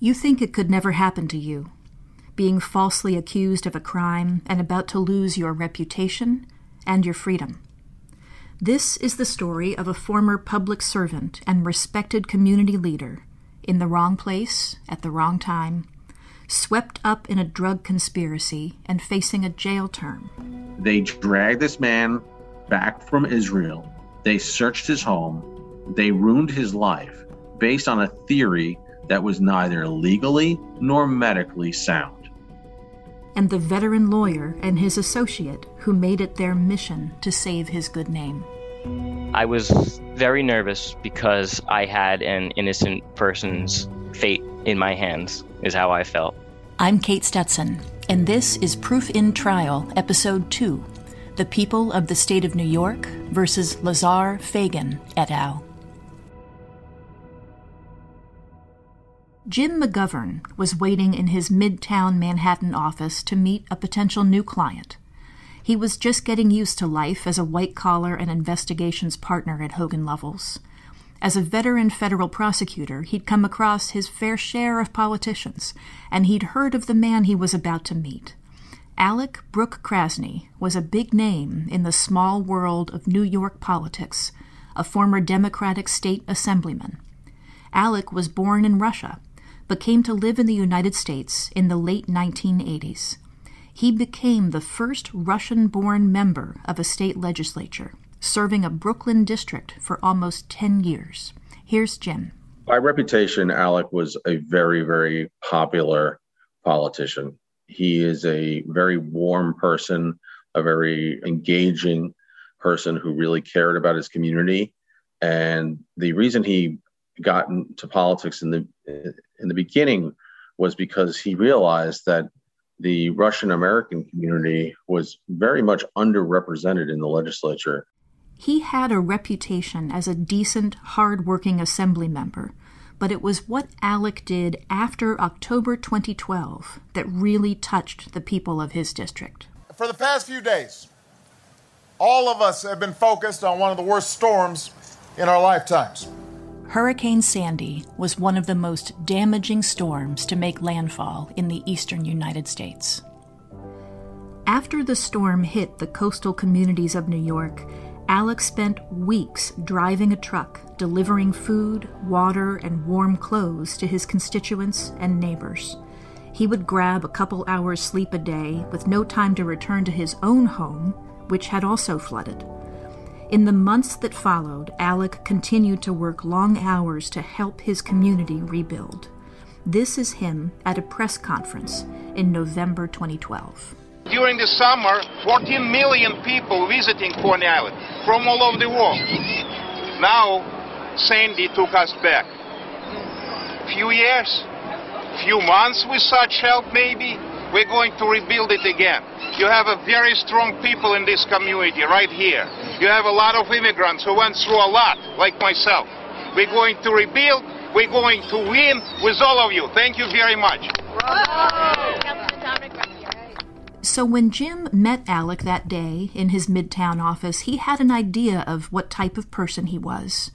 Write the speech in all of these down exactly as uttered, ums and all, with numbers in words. You think it could never happen to you. Being falsely accused of a crime and about to lose your reputation and your freedom. This is the story of a former public servant and respected community leader in the wrong place at the wrong time, swept up in a drug conspiracy and facing a jail term. They dragged this man back from Israel. They searched his home. They ruined his life based on a theory that was neither legally nor medically sound. And the veteran lawyer and his associate who made it their mission to save his good name. I was very nervous because I had an innocent person's fate in my hands, is how I felt. I'm Kate Stetson, and this is Proof in Trial, Episode two, The People of the State of New York versus Lazar Fagan et al. Jim McGovern was waiting in his midtown Manhattan office to meet a potential new client. He was just getting used to life as a white-collar and investigations partner at Hogan Lovells. As a veteran federal prosecutor, he'd come across his fair share of politicians, and he'd heard of the man he was about to meet. Alec Brook-Krasny was a big name in the small world of New York politics, a former Democratic state assemblyman. Alec was born in Russia, but came to live in the United States in the late nineteen eighties. He became the first Russian-born member of a state legislature, serving a Brooklyn district for almost ten years. Here's Jim. By reputation, Alec was a very, very popular politician. He is a very warm person, a very engaging person who really cared about his community. And the reason he got into politics in the in the beginning was because he realized that the Russian-American community was very much underrepresented in the legislature. He had a reputation as a decent, hard-working assembly member, but it was what Alec did after October twenty twelve that really touched the people of his district. For the past few days, all of us have been focused on one of the worst storms in our lifetimes. Hurricane Sandy was one of the most damaging storms to make landfall in the eastern United States. After the storm hit the coastal communities of New York, Alec spent weeks driving a truck, delivering food, water, and warm clothes to his constituents and neighbors. He would grab a couple hours sleep a day with no time to return to his own home, which had also flooded. In the months that followed, Alec continued to work long hours to help his community rebuild. This is him at a press conference in November twenty twelve. During the summer, fourteen million people visiting Coney Island from all over the world. Now, Sandy took us back. Few years, few months with such help maybe, we're going to rebuild it again. You have a very strong people in this community right here. You have a lot of immigrants who went through a lot, like myself. We're going to rebuild. We're going to win with all of you. Thank you very much. So when Jim met Alec that day in his Midtown office, he had an idea of what type of person he was.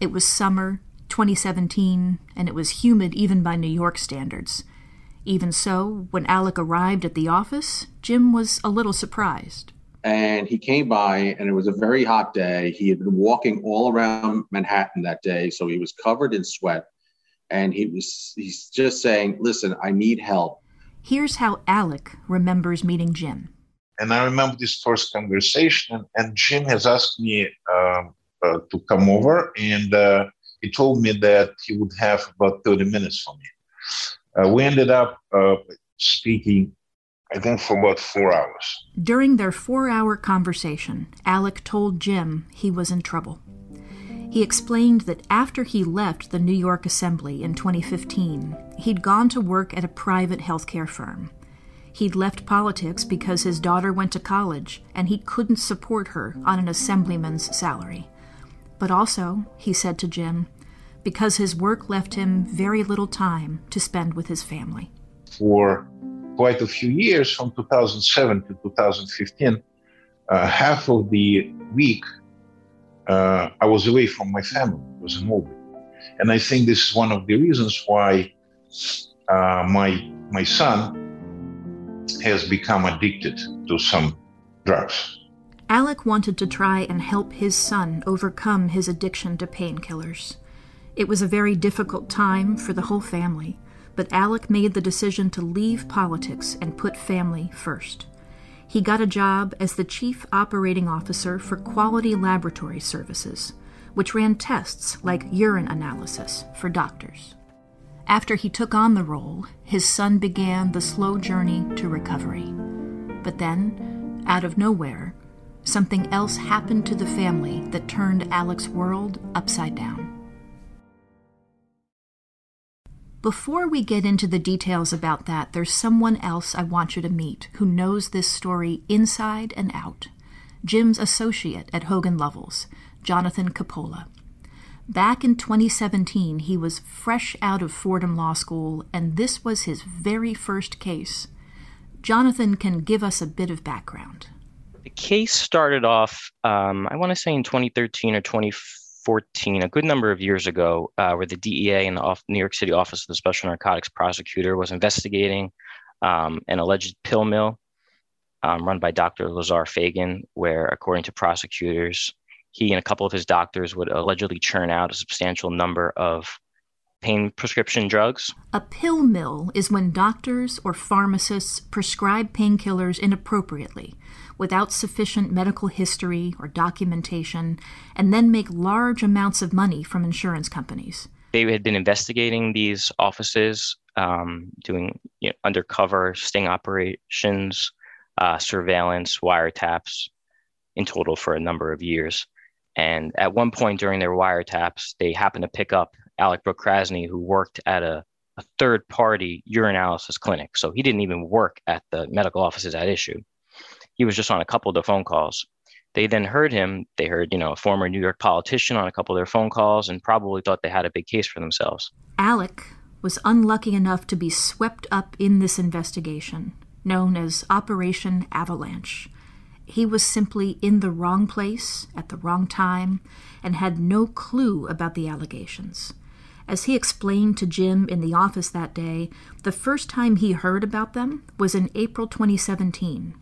It was summer, twenty seventeen, and it was humid even by New York standards. Even so, when Alec arrived at the office, Jim was a little surprised. And he came by, and it was a very hot day. He had been walking all around Manhattan that day, so he was covered in sweat. And he was he's just saying, listen, I need help. Here's how Alec remembers meeting Jim. And I remember this first conversation, and Jim has asked me uh, uh, to come over, and uh, he told me that he would have about thirty minutes for me. Uh, we ended up uh, speaking, I think, for about four hours. During their four-hour conversation, Alec told Jim he was in trouble. He explained that after he left the New York Assembly in twenty fifteen, he'd gone to work at a private healthcare firm. He'd left politics because his daughter went to college and he couldn't support her on an assemblyman's salary. But also, he said to Jim, because his work left him very little time to spend with his family. For quite a few years, from two thousand seven to two thousand fifteen, uh, half of the week uh, I was away from my family, was in Albany. And I think this is one of the reasons why uh, my my son has become addicted to some drugs. Alec wanted to try and help his son overcome his addiction to painkillers. It was a very difficult time for the whole family, but Alec made the decision to leave politics and put family first. He got a job as the Chief Operating Officer for Quality Laboratory Services, which ran tests like urine analysis for doctors. After he took on the role, his son began the slow journey to recovery. But then, out of nowhere, something else happened to the family that turned Alec's world upside down. Before we get into the details about that, there's someone else I want you to meet who knows this story inside and out. Jim's associate at Hogan Lovells, Jonathan Capola. Back in twenty seventeen, he was fresh out of Fordham Law School, and this was his very first case. Jonathan can give us a bit of background. The case started off, um, I want to say in twenty thirteen or twenty fourteen, a good number of years ago, uh, where the D E A and the off- New York City Office of the Special Narcotics Prosecutor was investigating um, an alleged pill mill um, run by Doctor Lazar Fagan, where, according to prosecutors, he and a couple of his doctors would allegedly churn out a substantial number of pain prescription drugs. A pill mill is when doctors or pharmacists prescribe painkillers inappropriately, without sufficient medical history or documentation, and then make large amounts of money from insurance companies. They had been investigating these offices, um, doing you know, undercover sting operations, uh, surveillance, wiretaps, in total for a number of years. And at one point during their wiretaps, they happened to pick up Alec Brook-Krasny, who worked at a, a third-party urinalysis clinic. So he didn't even work at the medical offices at issue. He was just on a couple of the phone calls. They then heard him. They heard, you know, a former New York politician on a couple of their phone calls and probably thought they had a big case for themselves. Alec was unlucky enough to be swept up in this investigation, known as Operation Avalanche. He was simply in the wrong place at the wrong time and had no clue about the allegations. As he explained to Jim in the office that day, the first time he heard about them was in April twenty seventeen.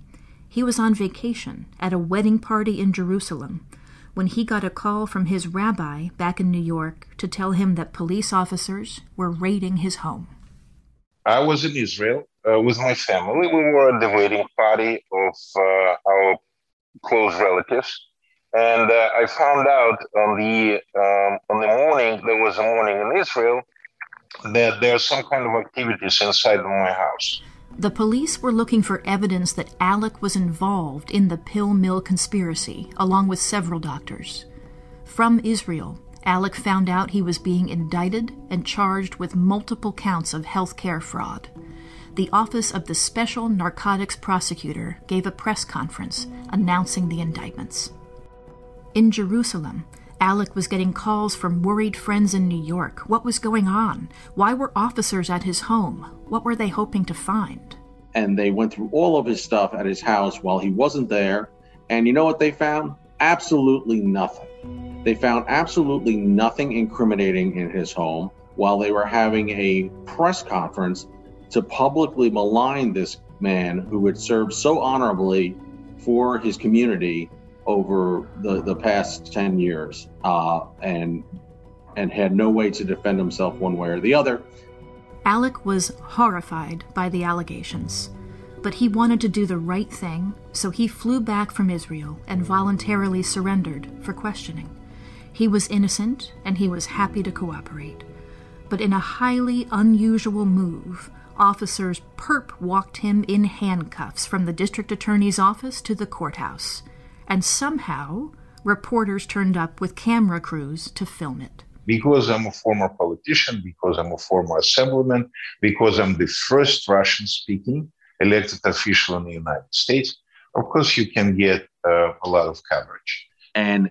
He was on vacation at a wedding party in Jerusalem when he got a call from his rabbi back in New York to tell him that police officers were raiding his home. I was in Israel uh, with my family. We were at the wedding party of uh, our close relatives. And uh, I found out on the um, on the morning, there was a morning in Israel, that there are some kind of activities inside of my house. The police were looking for evidence that Alec was involved in the pill mill conspiracy, along with several doctors. From Israel, Alec found out he was being indicted and charged with multiple counts of healthcare fraud. The Office of the Special Narcotics Prosecutor gave a press conference announcing the indictments. In Jerusalem, Alec was getting calls from worried friends in New York. What was going on? Why were officers at his home? What were they hoping to find? And they went through all of his stuff at his house while he wasn't there. And you know what they found? Absolutely nothing. They found absolutely nothing incriminating in his home while they were having a press conference to publicly malign this man who had served so honorably for his community over the, the past ten years uh, and, and had no way to defend himself one way or the other. Alec was horrified by the allegations, but he wanted to do the right thing, so he flew back from Israel and voluntarily surrendered for questioning. He was innocent, and he was happy to cooperate. But in a highly unusual move, officers perp-walked him in handcuffs from the district attorney's office to the courthouse. And somehow, reporters turned up with camera crews to film it. Because I'm a former politician, because I'm a former assemblyman, because I'm the first Russian-speaking elected official in the United States, of course you can get uh, a lot of coverage. And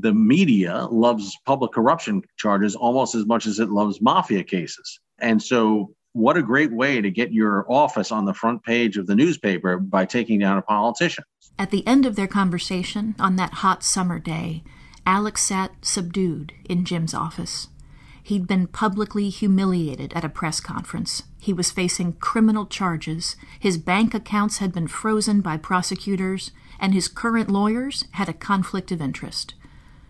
the media loves public corruption charges almost as much as it loves mafia cases. And so what a great way to get your office on the front page of the newspaper by taking down a politician. At the end of their conversation on that hot summer day, Alec sat subdued in Jim's office. He'd been publicly humiliated at a press conference. He was facing criminal charges. His bank accounts had been frozen by prosecutors, and his current lawyers had a conflict of interest.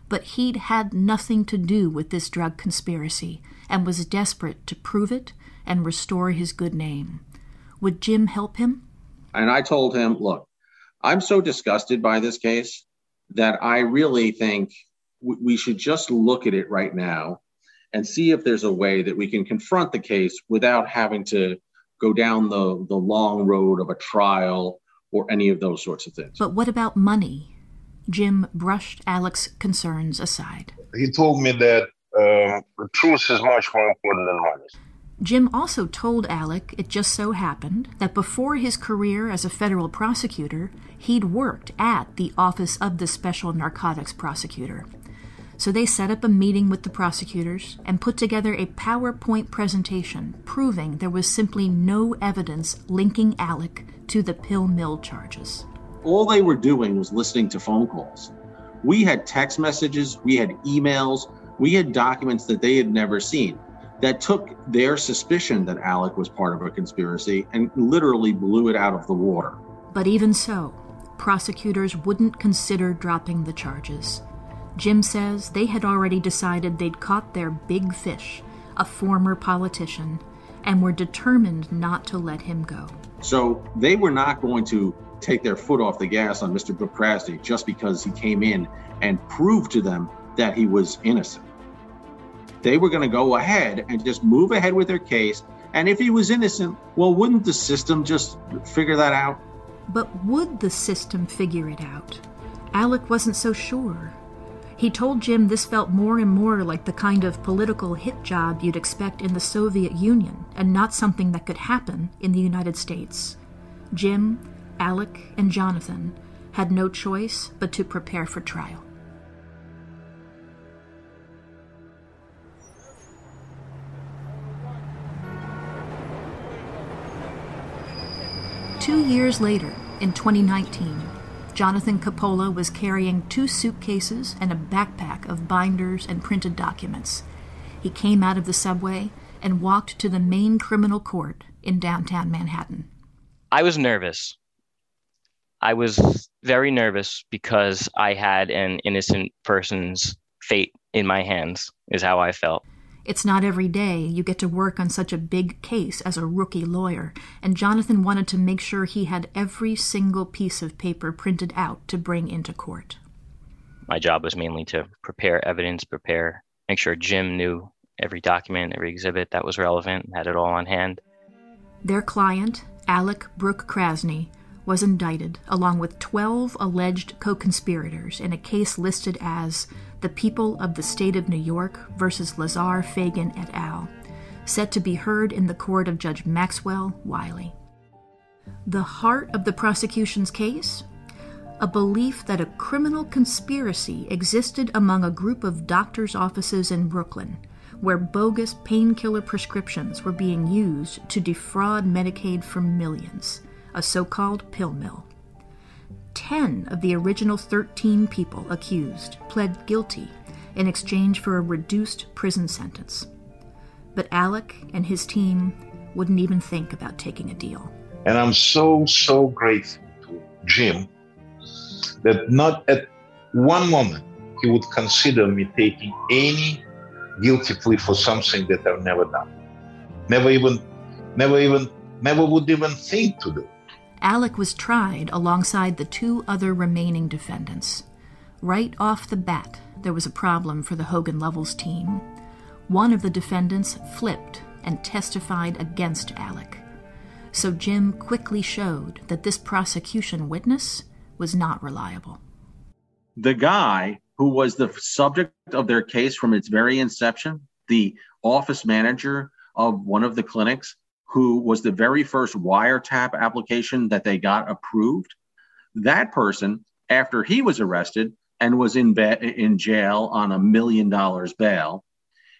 But he'd had nothing to do with this drug conspiracy and was desperate to prove it and restore his good name. Would Jim help him? And I told him, look, I'm so disgusted by this case that I really think we should just look at it right now and see if there's a way that we can confront the case without having to go down the, the long road of a trial or any of those sorts of things. But what about money? Jim brushed Alec's concerns aside. He told me that uh, the truth is much more important than money. Jim also told Alec it just so happened that before his career as a federal prosecutor, he'd worked at the Office of the Special Narcotics Prosecutor. So they set up a meeting with the prosecutors and put together a PowerPoint presentation proving there was simply no evidence linking Alec to the pill mill charges. All they were doing was listening to phone calls. We had text messages, we had emails, we had documents that they had never seen that took their suspicion that Alec was part of a conspiracy and literally blew it out of the water. But even so, prosecutors wouldn't consider dropping the charges. Jim says they had already decided they'd caught their big fish, a former politician, and were determined not to let him go. So they were not going to take their foot off the gas on Mister Brook-Krasny just because he came in and proved to them that he was innocent. They were going to go ahead and just move ahead with their case. And if he was innocent, well, wouldn't the system just figure that out? But would the system figure it out? Alec wasn't so sure. He told Jim this felt more and more like the kind of political hit job you'd expect in the Soviet Union, and not something that could happen in the United States. Jim, Alec, and Jonathan had no choice but to prepare for trial. Two years later, in twenty nineteen, Jonathan Capola was carrying two suitcases and a backpack of binders and printed documents. He came out of the subway and walked to the main criminal court in downtown Manhattan. I was nervous. I was very nervous because I had an innocent person's fate in my hands, is how I felt. It's not every day you get to work on such a big case as a rookie lawyer, and Jonathan wanted to make sure he had every single piece of paper printed out to bring into court. My job was mainly to prepare evidence, prepare, make sure Jim knew every document, every exhibit that was relevant, and had it all on hand. Their client, Alec Brook-Krasny, was indicted along with twelve alleged co-conspirators in a case listed as The People of the State of New York versus Lazar Fagan et al., set to be heard in the court of Judge Maxwell Wiley. The heart of the prosecution's case? A belief that a criminal conspiracy existed among a group of doctors' offices in Brooklyn, where bogus painkiller prescriptions were being used to defraud Medicaid for millions. A so-called pill mill. Ten of the original thirteen people accused pled guilty in exchange for a reduced prison sentence. But Alec and his team wouldn't even think about taking a deal. And I'm so, so grateful to Jim that not at one moment he would consider me taking any guilty plea for something that I've never done. Never even, never even, never would even think to do. Alec was tried alongside the two other remaining defendants. Right off the bat, there was a problem for the Hogan Lovells team. One of the defendants flipped and testified against Alec. So Jim quickly showed that this prosecution witness was not reliable. The guy who was the subject of their case from its very inception, the office manager of one of the clinics, who was the very first wiretap application that they got approved, that person, after he was arrested and was in be- in jail on a million dollars bail,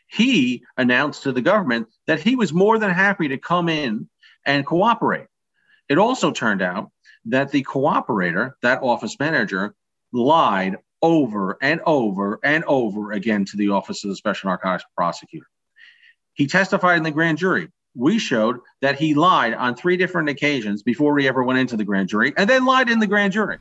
he announced to the government that he was more than happy to come in and cooperate. It also turned out that the cooperator, that office manager, lied over and over and over again to the Office of the Special Narcotics Prosecutor. He testified in the grand jury. We showed that he lied on three different occasions before he ever went into the grand jury, and then lied in the grand jury.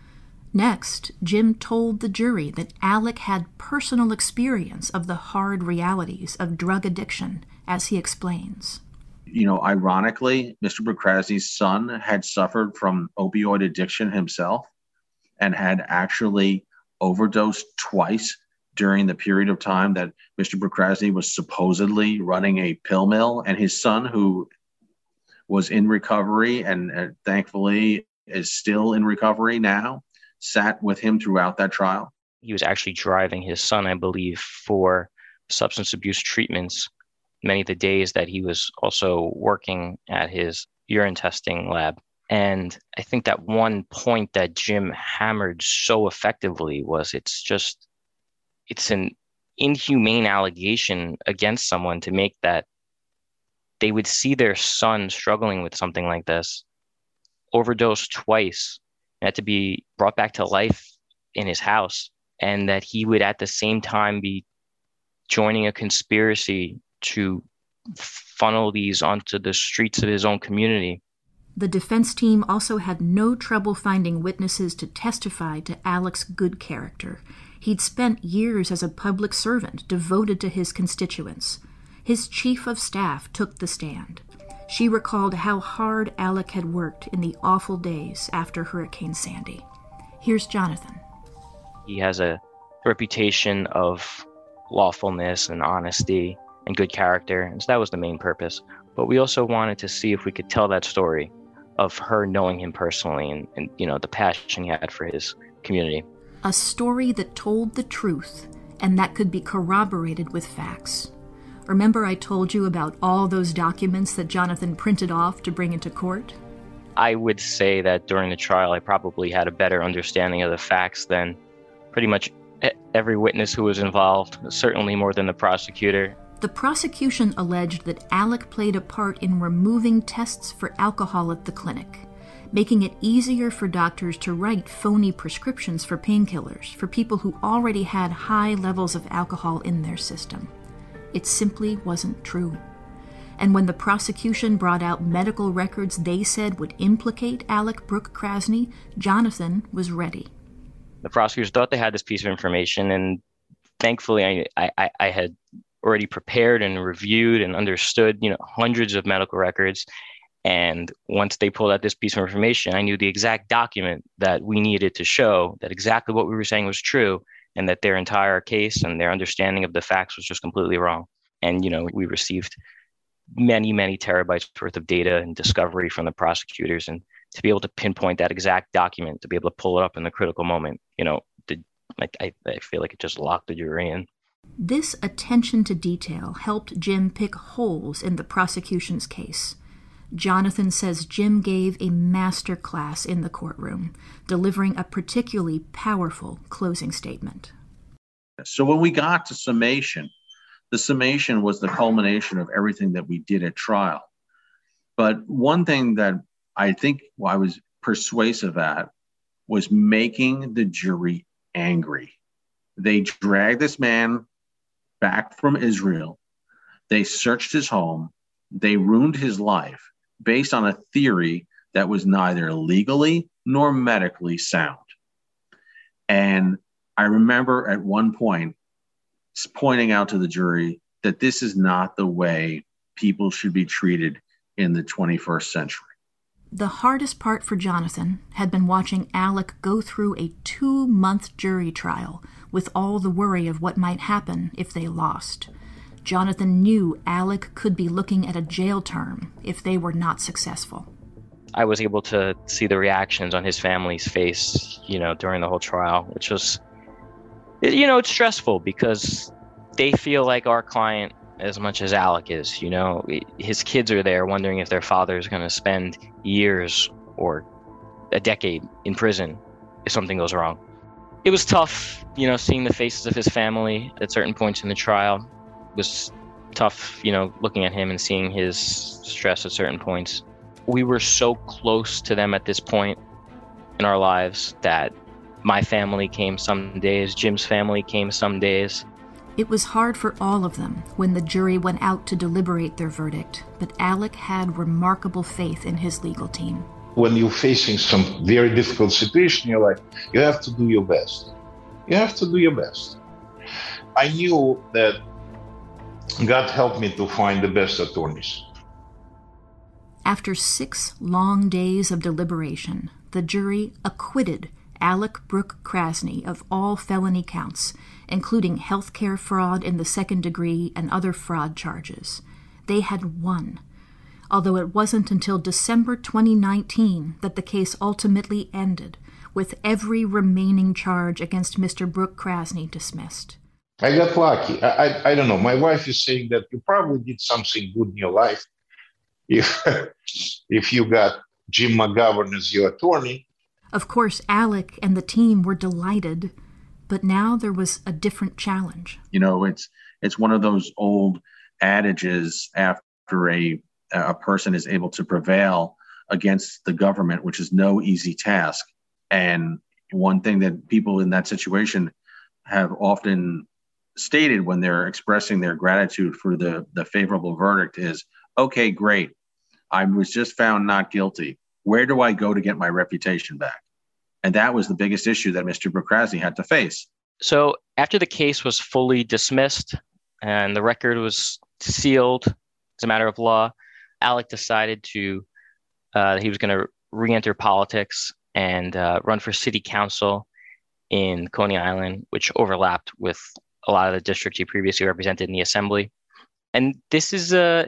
Next, Jim told the jury that Alec had personal experience of the hard realities of drug addiction, as he explains. You know, ironically, Mister Brook-Krasny's son had suffered from opioid addiction himself and had actually overdosed twice during the period of time that Mister Brook-Krasny was supposedly running a pill mill. And his son, who was in recovery and uh, thankfully is still in recovery now, sat with him throughout that trial. He was actually driving his son, I believe, for substance abuse treatments many of the days that he was also working at his urine testing lab. And I think that one point that Jim hammered so effectively was it's just, it's an inhumane allegation against someone to make that they would see their son struggling with something like this, overdose twice, had to be brought back to life in his house, and that he would at the same time be joining a conspiracy to funnel these onto the streets of his own community. The defense team also had no trouble finding witnesses to testify to Alec's good character. He'd spent years as a public servant devoted to his constituents. His chief of staff took the stand. She recalled how hard Alec had worked in the awful days after Hurricane Sandy. Here's Jonathan. He has a reputation of lawfulness and honesty and good character, and so that was the main purpose. But we also wanted to see if we could tell that story of her knowing him personally and, and you know, the passion he had for his community. A story that told the truth and that could be corroborated with facts. Remember I told you about all those documents that Jonathan printed off to bring into court? I would say that during the trial, I probably had a better understanding of the facts than pretty much every witness who was involved, certainly more than the prosecutor. The prosecution alleged that Alec played a part in removing tests for alcohol at the clinic, making it easier for doctors to write phony prescriptions for painkillers for people who already had high levels of alcohol in their system. It simply wasn't true. And when the prosecution brought out medical records they said would implicate Alec Brook-Krasny, Jonathan was ready. The prosecutors thought they had this piece of information, and thankfully I, I, I had already prepared and reviewed and understood, you know, hundreds of medical records. And once they pulled out this piece of information, I knew the exact document that we needed to show that exactly what we were saying was true, and that their entire case and their understanding of the facts was just completely wrong. And, you know, we received many, many terabytes worth of data and discovery from the prosecutors. And to be able to pinpoint that exact document, to be able to pull it up in the critical moment, you know, the, like I, I feel like it just locked the jury in. This attention to detail helped Jim pick holes in the prosecution's case. Jonathan says Jim gave a master class in the courtroom, delivering a particularly powerful closing statement. So when we got to summation, the summation was the culmination of everything that we did at trial. But one thing that I think I was persuasive at was making the jury angry. They dragged this man back from Israel. They searched his home. They ruined his life based on a theory that was neither legally nor medically sound. And I remember at one point pointing out to the jury that this is not the way people should be treated in the twenty-first century. The hardest part for Jonathan had been watching Alec go through a two-month jury trial with all the worry of what might happen if they lost. Jonathan knew Alec could be looking at a jail term if they were not successful. I was able to see the reactions on his family's face, you know, during the whole trial, which was, you know, it's stressful because they feel like our client as much as Alec is, you know. His kids are there wondering if their father is going to spend years or a decade in prison if something goes wrong. It was tough, you know, seeing the faces of his family at certain points in the trial. Was tough, you know, looking at him and seeing his stress at certain points. We were so close to them at this point in our lives that my family came some days, Jim's family came some days. It was hard for all of them when the jury went out to deliberate their verdict, but Alec had remarkable faith in his legal team. When you're facing some very difficult situation, you're like, you have to do your best. You have to do your best. I knew that God helped me to find the best attorneys. After six long days of deliberation, the jury acquitted Alec Brook-Krasny of all felony counts, including health care fraud in the second degree and other fraud charges. They had won, although it wasn't until December twenty nineteen that the case ultimately ended, with every remaining charge against Mister Brook-Krasny dismissed. I got lucky. I, I, I don't know. My wife is saying that you probably did something good in your life if, if you got Jim McGovern as your attorney. Of course, Alec and the team were delighted, but now there was a different challenge. You know, it's it's one of those old adages: after a a person is able to prevail against the government, which is no easy task. And one thing that people in that situation have often stated when they're expressing their gratitude for the, the favorable verdict is, okay, great, I was just found not guilty. Where do I go to get my reputation back? And that was the biggest issue that Mister Brook-Krasny had to face. So after the case was fully dismissed and the record was sealed as a matter of law, Alec decided to uh, he was going to re-enter politics and uh, run for city council in Coney Island, which overlapped with a lot of the districts he previously represented in the assembly. And this is a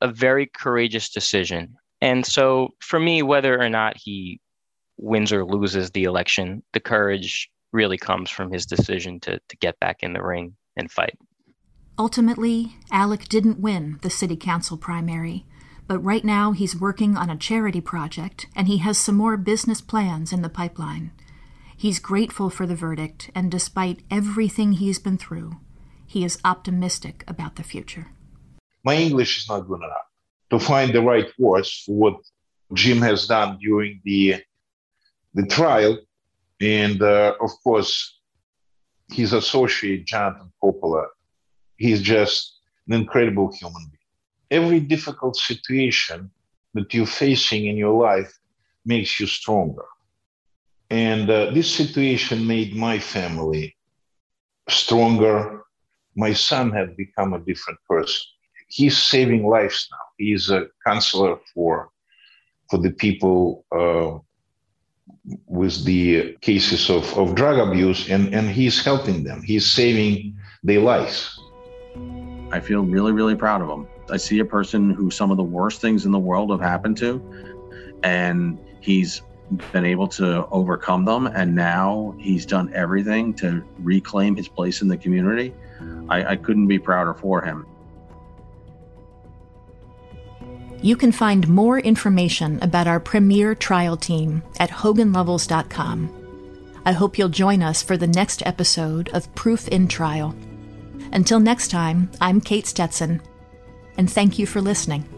a very courageous decision. And so for me, whether or not he wins or loses the election, the courage really comes from his decision to, to get back in the ring and fight. Ultimately, Alec didn't win the city council primary, but right now he's working on a charity project and he has some more business plans in the pipeline. He's grateful for the verdict, and despite everything he's been through, he is optimistic about the future. My English is not good enough to find the right words for what Jim has done during the the trial. And, uh, of course, his associate, Jonathan Capola, he's just an incredible human being. Every difficult situation that you're facing in your life makes you stronger. And uh, this situation made my family stronger. My son had become a different person. He's saving lives now. He's a counselor for for the people uh, with the cases of, of drug abuse, and, and he's helping them. He's saving their lives. I feel really, really proud of him. I see a person who some of the worst things in the world have happened to, and he's been able to overcome them, and now he's done everything to reclaim his place in the community. I, I couldn't be prouder for him. You can find more information about our premier trial team at hogan lovells dot com. I hope you'll join us for the next episode of Proof in Trial. Until next time, I'm Kate Stetson, and thank you for listening.